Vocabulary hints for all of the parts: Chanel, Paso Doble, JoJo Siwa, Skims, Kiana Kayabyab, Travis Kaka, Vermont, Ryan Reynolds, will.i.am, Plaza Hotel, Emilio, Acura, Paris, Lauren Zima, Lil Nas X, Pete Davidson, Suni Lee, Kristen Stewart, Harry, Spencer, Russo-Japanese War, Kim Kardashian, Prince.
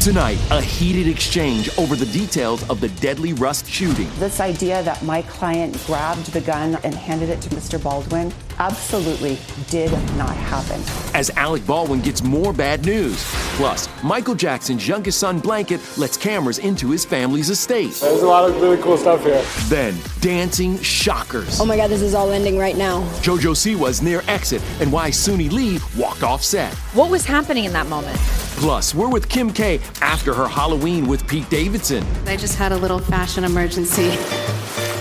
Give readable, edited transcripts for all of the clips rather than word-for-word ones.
Tonight, a heated exchange over the details of the deadly Rust shooting. This idea that my client grabbed the gun and handed it to Mr. Baldwin absolutely did not happen. As Alec Baldwin gets more bad news. Plus, Michael Jackson's youngest son, Blanket, lets cameras into his family's estate. There's a lot of really cool stuff here. Then, dancing shockers. Oh my God, this is all ending right now. JoJo Siwa's near exit and why Suni Lee walked off set. What was happening in that moment? Plus, we're with Kim K after her Halloween with Pete Davidson. I just had a little fashion emergency.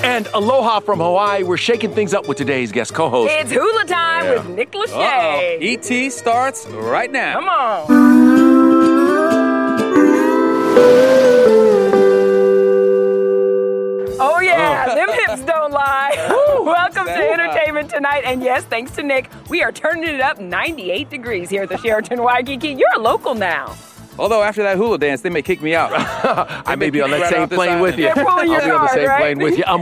And aloha from Hawaii. We're shaking things up with today's guest co-host. It's Hula Time with Nick Lachey. E.T. starts right now. Come on. Oh, yeah, them hips don't lie. Welcome to Entertainment Tonight. And yes, thanks to Nick, we are turning it up 98 degrees here at the Sheraton Waikiki. You're a local now. Although after that hula dance, they may kick me out. I may be on that same plane with you. We're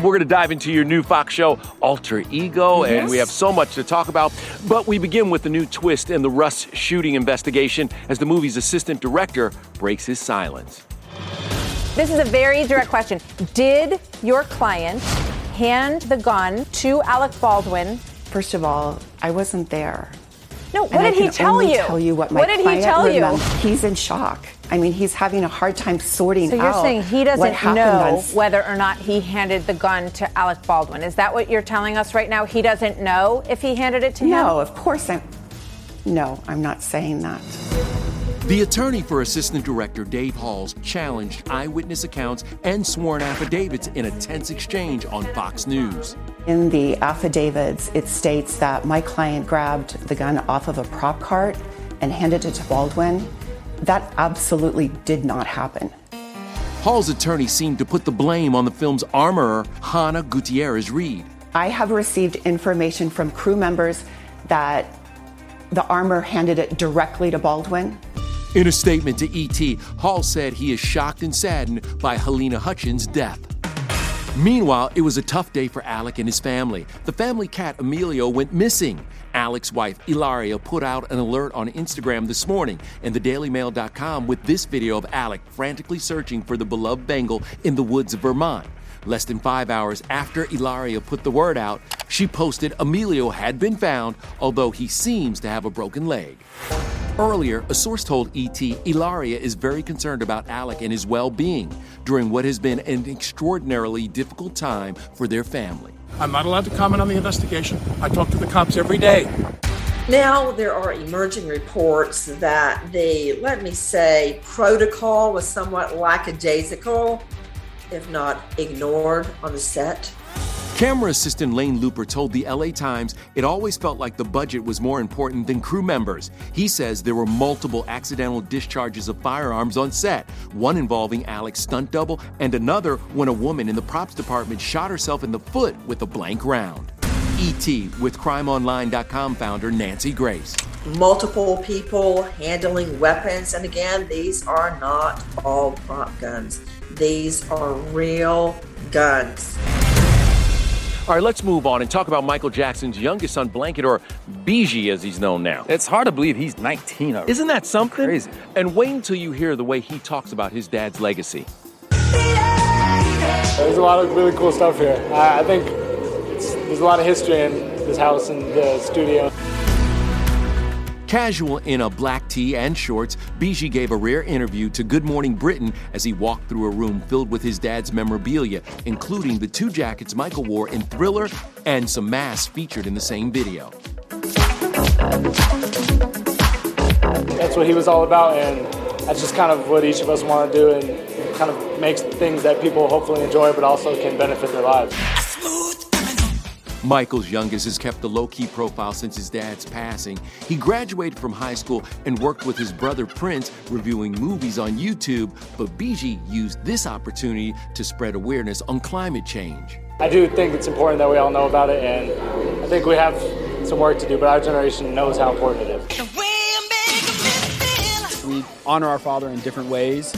going to dive into your new Fox show, Alter Ego, and we have so much to talk about. But we begin with the new twist in the Rust shooting investigation as the movie's assistant director breaks his silence. This is a very direct question. Did your client hand the gun to Alec Baldwin? First of all, I wasn't there. No, what did he tell you? I can only tell you what my client remembers. He's in shock. I mean, he's having a hard time sorting out. So you're saying he doesn't know whether or not he handed the gun to Alec Baldwin. Is that what you're telling us right now? He doesn't know if he handed it to him? No, of course I'm not saying that. The attorney for Assistant Director Dave Halls challenged eyewitness accounts and sworn affidavits in a tense exchange on Fox News. In the affidavits, it states that my client grabbed the gun off of a prop cart and handed it to Baldwin. That absolutely did not happen. Hall's attorney seemed to put the blame on the film's armorer, Hannah Gutierrez-Reed. I have received information from crew members that the armorer handed it directly to Baldwin. In a statement to ET, Hall said he is shocked and saddened by Helena Hutchins' death. Meanwhile, it was a tough day for Alec and his family. The family cat, Emilio, went missing. Alec's wife, Ilaria, put out an alert on Instagram this morning and thedailymail.com with this video of Alec frantically searching for the beloved Bengal in the woods of Vermont. Less than 5 hours after Ilaria put the word out, she posted Emilio had been found, although he seems to have a broken leg. Earlier, a source told ET Ilaria is very concerned about Alec and his well-being during what has been an extraordinarily difficult time for their family. I'm not allowed to comment on the investigation. I talk to the cops every day. Now there are emerging reports that the, protocol was somewhat lackadaisical, if not ignored, on the set. Camera assistant Lane Looper told the LA Times it always felt like the budget was more important than crew members. He says there were multiple accidental discharges of firearms on set, one involving Alec's stunt double and another when a woman in the props department shot herself in the foot with a blank round. E.T. with CrimeOnline.com founder Nancy Grace. Multiple people handling weapons, and again, these are not all prop guns. These are real guns. All right, let's move on and talk about Michael Jackson's youngest son, Blanket, or BG as he's known now. It's hard to believe he's 19 already. Isn't that something? Crazy. And wait until you hear the way he talks about his dad's legacy. There's a lot of really cool stuff here. I think there's a lot of history in this house and the studio. Casual in a black tee and shorts, BG gave a rare interview to Good Morning Britain as he walked through a room filled with his dad's memorabilia, including the two jackets Michael wore in Thriller and some masks featured in the same video. That's what he was all about, and that's just kind of what each of us want to do, and it kind of makes things that people hopefully enjoy but also can benefit their lives. Michael's youngest has kept a low-key profile since his dad's passing. He graduated from high school and worked with his brother Prince reviewing movies on YouTube, but BG used this opportunity to spread awareness on climate change. I do think it's important that we all know about it, and I think we have some work to do, but our generation knows how important it is. We honor our father in different ways.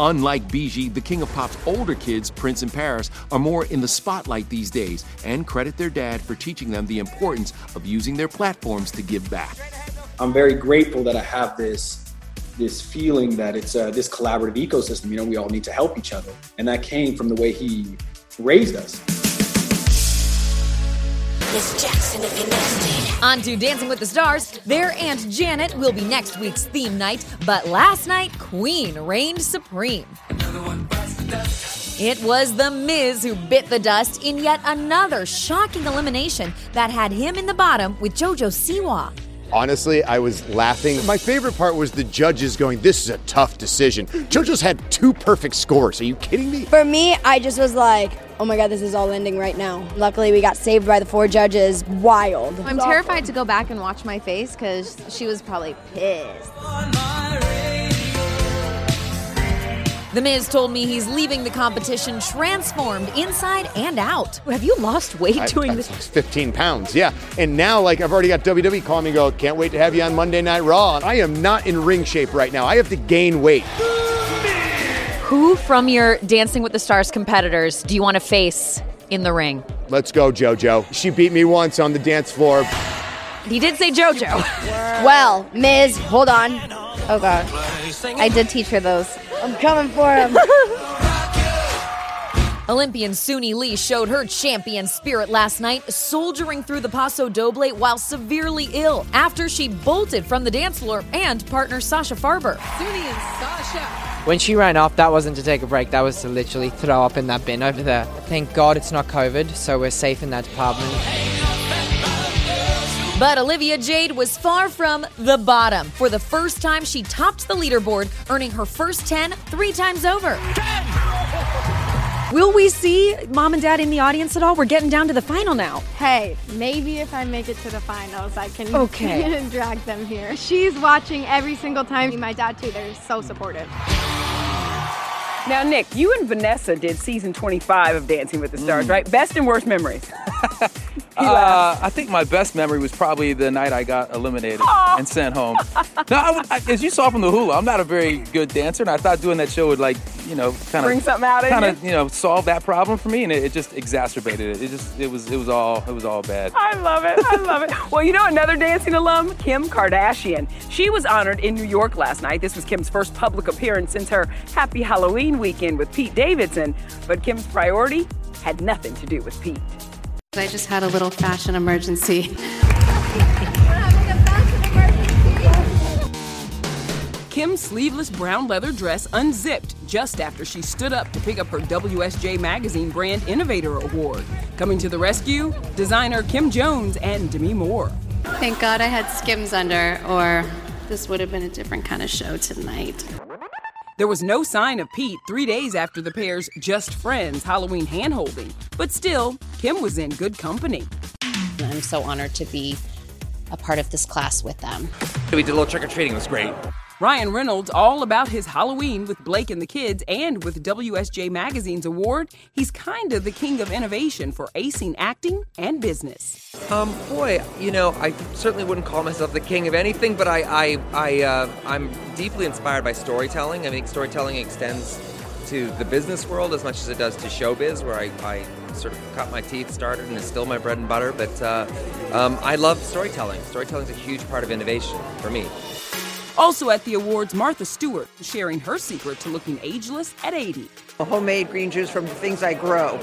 Unlike BG, the King of Pop's older kids, Prince and Paris, are more in the spotlight these days and credit their dad for teaching them the importance of using their platforms to give back. I'm very grateful that I have this feeling that it's this collaborative ecosystem. You know, we all need to help each other. And that came from the way he raised us. Miss Jackson, if you're nasty. On to Dancing with the Stars. Their Aunt Janet will be next week's theme night, but last night, Queen reigned supreme. It was The Miz who bit the dust in yet another shocking elimination that had him in the bottom with JoJo Siwa. Honestly, I was laughing. My favorite part was the judges going, this is a tough decision. JoJo's had two perfect scores. Are you kidding me? For me, I just was like, oh my God, this is all ending right now. Luckily, we got saved by the four judges. Wild. I'm terrified to go back and watch my face because she was probably pissed. The Miz told me he's leaving the competition transformed inside and out. Have you lost weight doing this? 15 pounds, yeah. And now, I've already got WWE calling me and go, can't wait to have you on Monday Night Raw. I am not in ring shape right now. I have to gain weight. Who from your Dancing with the Stars competitors do you want to face in the ring? Let's go, JoJo. She beat me once on the dance floor. He did say JoJo. Well, Miz, hold on. Oh, God. I did teach her those. I'm coming for him. Olympian Suni Lee showed her champion spirit last night, soldiering through the Paso Doble while severely ill after she bolted from the dance floor and partner Sasha Farber. Suni and Sasha. When she ran off, that wasn't to take a break. That was to literally throw up in that bin over there. Thank God it's not COVID, so we're safe in that department. But Olivia Jade was far from the bottom. For the first time, she topped the leaderboard, earning her first 10 three times over. 10! Will we see Mom and Dad in the audience at all? We're getting down to the final now. Hey, maybe if I make it to the finals, I can drag them here. She's watching every single time. My dad, too. They're so supportive. Now, Nick, you and Vanessa did season 25 of Dancing with the Stars, right? Best and worst memories. I think my best memory was probably the night I got eliminated and sent home. Now, as you saw from the hula, I'm not a very good dancer, and I thought doing that show would, like, you know, kind of bring something out, kind of, you know, solve that problem for me, and it just exacerbated it. It was all bad. I love it. I love it. Well, you know, another dancing alum, Kim Kardashian. She was honored in New York last night. This was Kim's first public appearance since her Happy Halloween weekend with Pete Davidson, but Kim's priority had nothing to do with Pete. I just had a little fashion emergency. Kim's sleeveless brown leather dress unzipped just after she stood up to pick up her WSJ Magazine Brand Innovator Award. Coming to the rescue, designer Kim Jones and Demi Moore. Thank God I had Skims under, or this would have been a different kind of show tonight. There was no sign of Pete 3 days after the pair's Just Friends Halloween handholding, but still, Kim was in good company. I'm so honored to be a part of this class with them. We did a little trick-or-treating, it was great. Ryan Reynolds, all about his Halloween with Blake and the kids, and with WSJ Magazine's award, he's kinda the king of innovation for acing acting and business. Boy, you know, I certainly wouldn't call myself the king of anything, but I'm deeply inspired by storytelling. I mean, storytelling extends to the business world as much as it does to showbiz, where I sort of cut my teeth, started, and it's still my bread and butter. But I love storytelling. Storytelling's a huge part of innovation for me. Also at the awards, Martha Stewart sharing her secret to looking ageless at 80. Homemade green juice from the things I grow.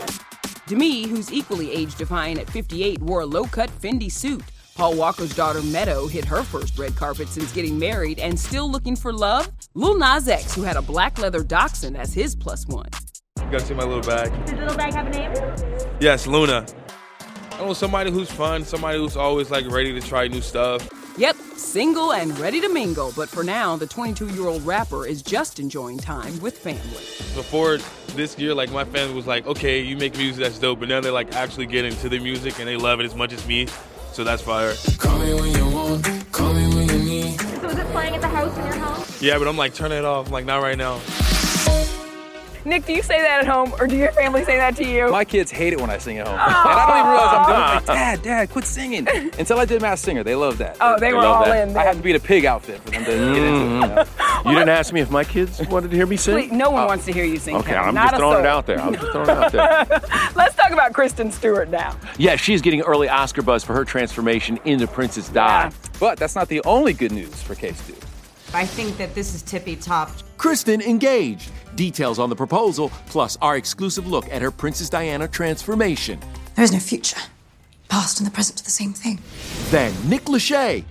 Demi, who's equally age-defying at 58, wore a low-cut Fendi suit. Paul Walker's daughter Meadow hit her first red carpet since getting married, and still looking for love? Lil Nas X, who had a black leather dachshund as his plus one. You gotta see my little bag. Does your little bag have a name? Yes, Luna. I don't know, somebody who's fun, somebody who's always, like, ready to try new stuff. Yep, single and ready to mingle. But for now, the 22-year-old rapper is just enjoying time with family. Before this year, like, my family was like, okay, you make music, that's dope. But now they, like, actually get into the music, and they love it as much as me. So that's fire. Call me when you want, call me when you need. So is it playing at the house in your home? Yeah, but I'm like, turn it off. I'm like, not right now. Nick, do you say that at home, or do your family say that to you? My kids hate it when I sing at home. Aww. And I don't even realize I'm doing it. Like, Dad, quit singing. Until I did Masked Singer, they loved that. Oh, they were all that. In there. I had to be in a pig outfit for them to get into it. You know? You didn't ask me if my kids wanted to hear me sing? Wait, no one wants to hear you sing, okay, Kevin. I'm just throwing it out there. Let's talk about Kristen Stewart now. Yeah, she's getting early Oscar buzz for her transformation into Princess Diana. Yeah. But that's not the only good news for Kate Stewart. I think that this is tippy-top. Kristen engaged. Details on the proposal, plus our exclusive look at her Princess Diana transformation. There is no future. Past and the present are the same thing. Then Nick Lachey.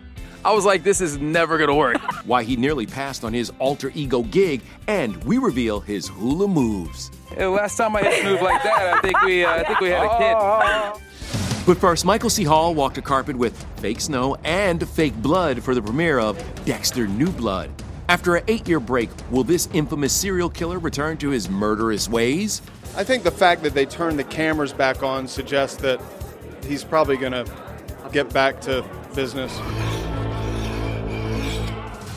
I was like, this is never going to work. Why he nearly passed on his alter ego gig, and we reveal his hula moves. Hey, last time I had a move like that, I think we had a kid. But first, Michael C. Hall walked a carpet with fake snow and fake blood for the premiere of Dexter: New Blood. After an 8-year break, will this infamous serial killer return to his murderous ways? I think the fact that they turned the cameras back on suggests that he's probably going to get back to business.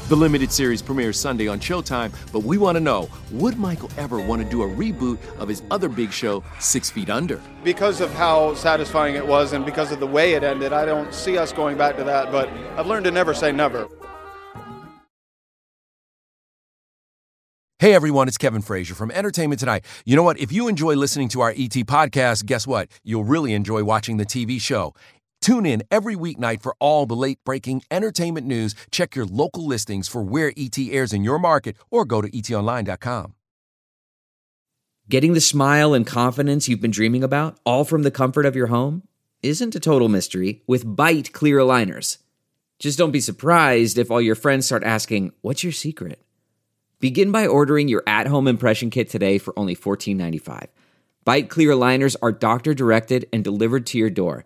The limited series premieres Sunday on Showtime, but we want to know, would Michael ever want to do a reboot of his other big show, 6 Feet Under? Because of how satisfying it was and because of the way it ended, I don't see us going back to that, but I've learned to never say never. Hey everyone, it's Kevin Frazier from Entertainment Tonight. You know what? If you enjoy listening to our ET podcast, guess what? You'll really enjoy watching the TV show. Tune in every weeknight for all the late-breaking entertainment news. Check your local listings for where ET airs in your market or go to etonline.com. Getting the smile and confidence you've been dreaming about, all from the comfort of your home, isn't a total mystery with Bite Clear Aligners. Just don't be surprised if all your friends start asking, what's your secret? Begin by ordering your at-home impression kit today for only $14.95. Bite Clear Aligners are doctor-directed and delivered to your door.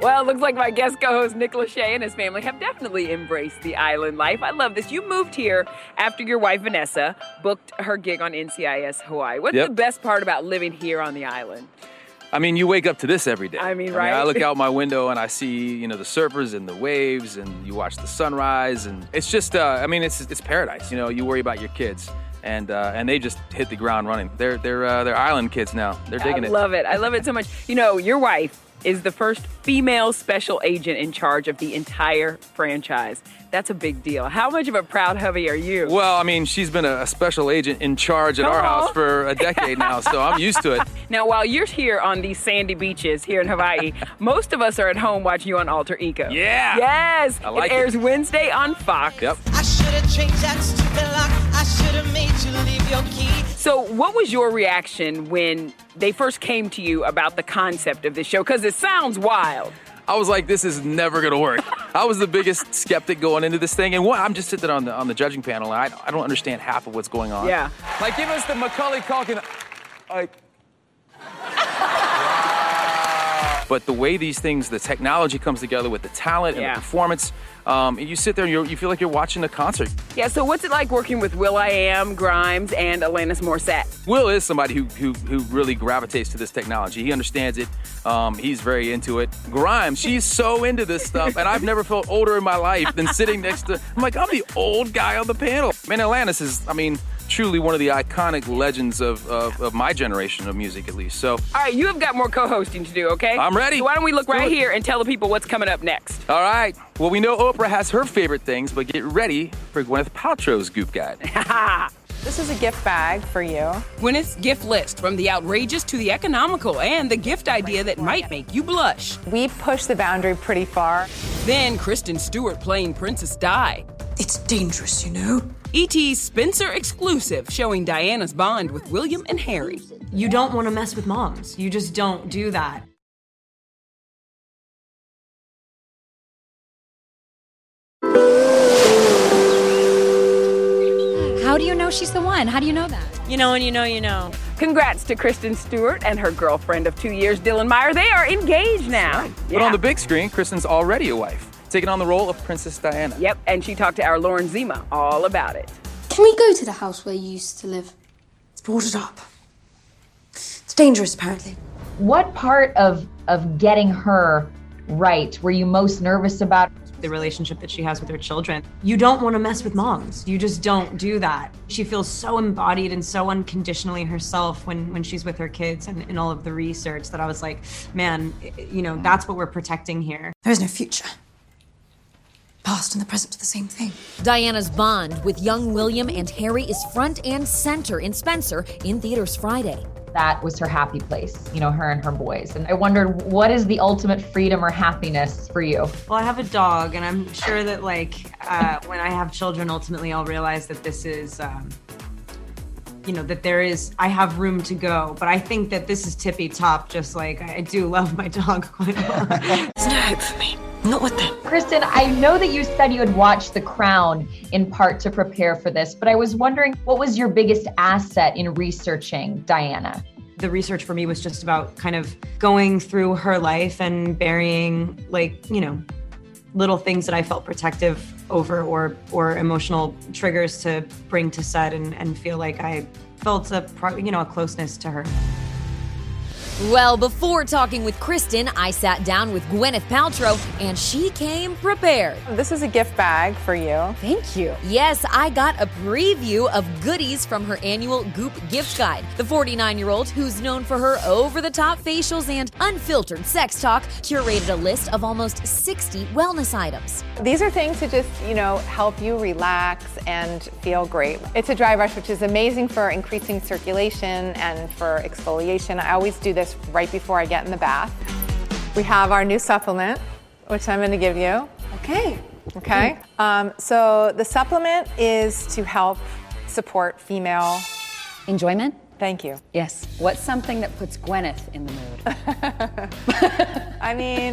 Well, it looks like my guest co-host Nick Lachey and his family have definitely embraced the island life. I love this. You moved here after your wife, Vanessa, booked her gig on NCIS Hawaii. What's the best part about living here on the island? I mean, you wake up to this every day. I mean, right? I look out my window and I see, you know, the surfers and the waves, and you watch the sunrise, and it's just, I mean, it's paradise. You know, you worry about your kids. And they just hit the ground running. They're island kids now. They're digging it. I love it. I love it so much. You know, your wife is the first female special agent in charge of the entire franchise. That's a big deal. How much of a proud hubby are you? Well, I mean, she's been a special agent in charge at our house for a decade now, so I'm used to it. Now, while you're here on these sandy beaches here in Hawaii, most of us are at home watching you on Alter Ego. Yeah! Yes! I like it. It airs Wednesday on Fox. Yep. I should have changed that stupid lock. I should have made you leave your key. So what was your reaction when they first came to you about the concept of this show? Because it sounds wild. I was like, this is never going to work. I was the biggest skeptic going into this thing. And I'm just sitting on the judging panel, and I don't understand half of what's going on. Yeah. Like, give us the Macaulay Culkin. But the way these things, the technology comes together with the talent and the performance, you sit there and you feel like you're watching a concert. Yeah, so what's it like working with will.i.am, Grimes, and Alanis Morissette? Will is somebody who really gravitates to this technology. He understands it. He's very into it. Grimes, she's so into this stuff, and I've never felt older in my life than sitting next to... I'm like, I'm the old guy on the panel. Man, Alanis is, I mean... truly one of the iconic legends of my generation of music, at least. So, all right, you have got more co-hosting to do, okay? I'm ready. So why don't we look right here and tell the people what's coming up next? All right. Well, we know Oprah has her favorite things, but get ready for Gwyneth Paltrow's Goop Guide. This is a gift bag for you. Gwyneth's gift list, from the outrageous to the economical, and the gift idea that might make you blush. We push the boundary pretty far. Then Kristen Stewart playing Princess Di. It's dangerous, you know. E.T.'s Spencer exclusive, showing Diana's bond with William and Harry. You don't want to mess with moms. You just don't do that. How do you know she's the one? How do you know that? You know, and you know, you know. Congrats to Kristen Stewart and her girlfriend of 2 years, Dylan Meyer. They are engaged now. Right. Yeah. But on the big screen, Kristen's already a wife, taking on the role of Princess Diana. Yep, and she talked to our Lauren Zima all about it. Can we go to the house where you used to live? It's boarded up. It's dangerous, apparently. What part of getting her right were you most nervous about? The relationship that she has with her children. You don't want to mess with moms. You just don't do that. She feels so embodied and so unconditionally herself when she's with her kids, and in all of the research that I was like, man, you know, that's what we're protecting here. There is no future. Past and the present are the same thing. Diana's bond with young William and Harry is front and center in Spencer, in theaters Friday. That was her happy place, you know, her and her boys. And I wondered, what is the ultimate freedom or happiness for you? Well, I have a dog, and I'm sure that, when I have children, ultimately I'll realize that this is, you know, that there is, I have room to go. But I think that this is tippy top, just like I do love my dog quite a lot. There's no hope for me. Not with them. Kristen, I know that you said you had watched The Crown in part to prepare for this, but I was wondering, what was your biggest asset in researching Diana? The research for me was just about kind of going through her life and burying, little things that I felt protective over or emotional triggers to bring to set and feel like I felt a closeness to her. Well, before talking with Kristen, I sat down with Gwyneth Paltrow, and she came prepared. This is a gift bag for you. Thank you. Yes, I got a preview of goodies from her annual Goop gift guide. The 49-year-old, who's known for her over-the-top facials and unfiltered sex talk, curated a list of almost 60 wellness items. These are things to just, help you relax and feel great. It's a dry brush, which is amazing for increasing circulation and for exfoliation. I always do this right before I get in the bath. We have our new supplement, which I'm going to give you. Okay. So the supplement is to help support female enjoyment. Thank you. Yes. What's something that puts Gwyneth in the mood?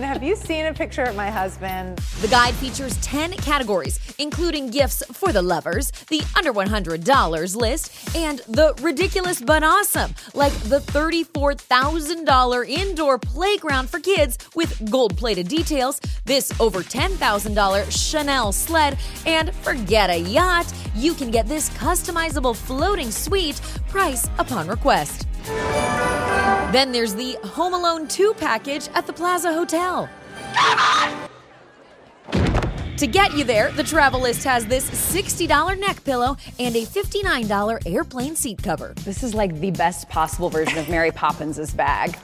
Have you seen a picture of my husband? The guide features 10 categories, including gifts for the lovers, the under $100 list, and the ridiculous but awesome, like the $34,000 indoor playground for kids with gold-plated details, this over $10,000 Chanel sled, and forget a yacht. You can get this customizable floating suite, price upon request. Then there's the Home Alone 2 package at the Plaza Hotel. Come on! To get you there, the travel list has this $60 neck pillow and a $59 airplane seat cover. This is like the best possible version of Mary Poppins' bag.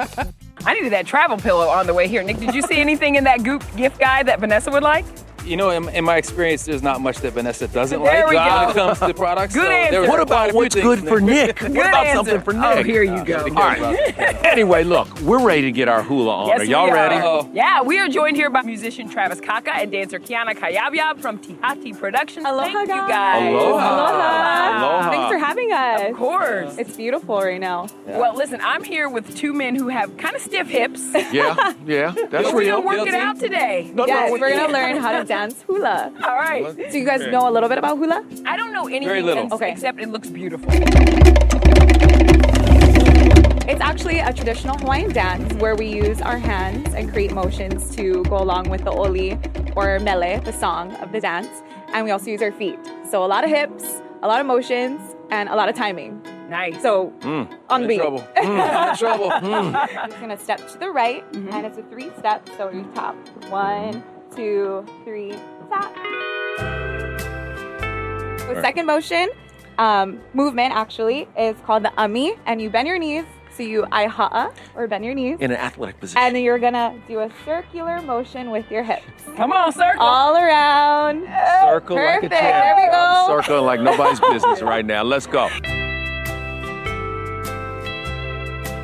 I needed that travel pillow on the way here. Nick, did you see anything in that Goop gift guide that Vanessa would like? In my experience, there's not much that Vanessa doesn't like when it comes to products. Good answer. What about what's good for Nick? What about something for Nick? Oh, here you go. All right. Anyway, look, we're ready to get our hula on. Are y'all ready? Yeah, we are joined here by musician Travis Kaka and dancer Kiana Kayabyab from Tihati Productions. Aloha, thank you guys. Aloha. Thanks for having us. Of course. It's beautiful right now. Yeah. Well, listen, I'm here with two men who have kind of stiff hips. Yeah. That's real. We're going to work it out today. Yes, we're going to learn how to dance hula. All right. So you guys know a little bit about hula? I don't know anything except it looks beautiful. It's actually a traditional Hawaiian dance where we use our hands and create motions to go along with the oli or mele, the song of the dance. And we also use our feet. So a lot of hips, a lot of motions, and a lot of timing. Nice. So, on the beat. Trouble. I'm just going to step to the right, and it's a 3-step. So we top 1, 2, 3, tap. The second motion, movement actually, is called the ami, and you bend your knees, so you aiha'a, or bend your knees. In an athletic position. And then you're going to do a circular motion with your hips. Come on, circle. All around. Circle. Perfect. Like a champ. There we go. I'm circling like nobody's business right now. Let's go.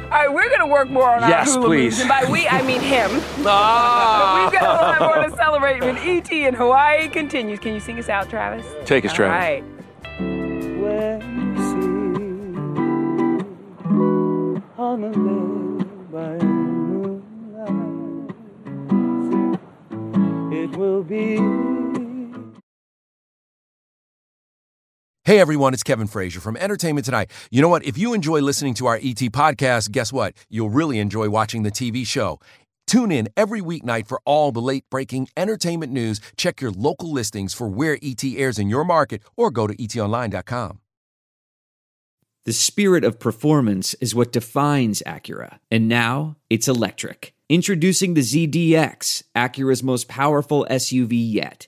All right, we're going to work more on our hula moves. And by we, I mean him. But we've got a lot more to celebrate when E.T. in Hawaii continues. Can you sing us out, Travis? Take us, Travis. All right. When you see Honolulu by moonlight, it will be... Hey, everyone, it's Kevin Frazier from Entertainment Tonight. You know what? If you enjoy listening to our ET podcast, guess what? You'll really enjoy watching the TV show. Tune in every weeknight for all the late-breaking entertainment news. Check your local listings for where ET airs in your market or go to etonline.com. The spirit of performance is what defines Acura. And now it's electric. Introducing the ZDX, Acura's most powerful SUV yet.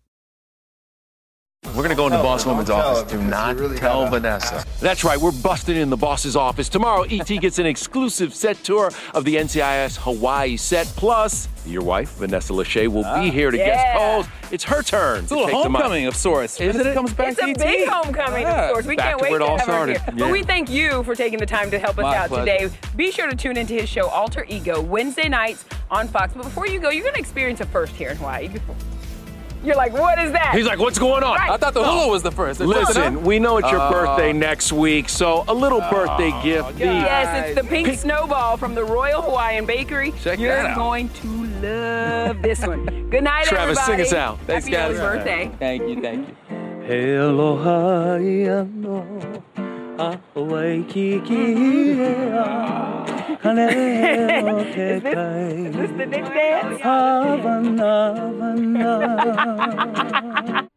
We're gonna go into Boss Woman's office. Do not tell Vanessa. That's right, we're busting in the boss's office. Tomorrow, E.T. gets an exclusive set tour of the NCIS Hawaii set. Plus, your wife, Vanessa Lachey, will be here to guest host. It's her turn. It's a little homecoming of sorts. Isn't it? Comes back it's a big homecoming of sorts. We can't wait to have her here. Yeah. But we thank you for taking the time to help us out today. Be sure to tune into his show, Alter Ego, Wednesday nights on Fox. But before you go, you're gonna experience a first here in Hawaii. You're like, what is that? He's like, what's going on? Right. I thought the hula was the first. Listen, we know it's your birthday next week, so a little birthday gift. Yes, it's the pink snowball from the Royal Hawaiian Bakery. Check You're that out. Going to love this one. Good night, Travis, everybody. Travis, sing us out. Thanks, Happy guys. Birthday. Thank you, thank you. Is this the Nick dance?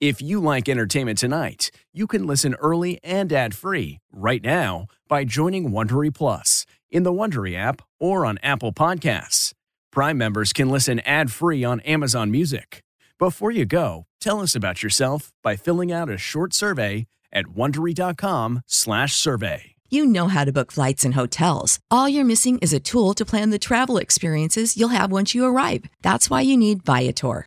If you like Entertainment Tonight, you can listen early and ad-free right now by joining Wondery Plus in the Wondery app or on Apple Podcasts. Prime members can listen ad-free on Amazon Music. Before you go, tell us about yourself by filling out a short survey at Wondery.com/survey. You know how to book flights and hotels. All you're missing is a tool to plan the travel experiences you'll have once you arrive. That's why you need Viator.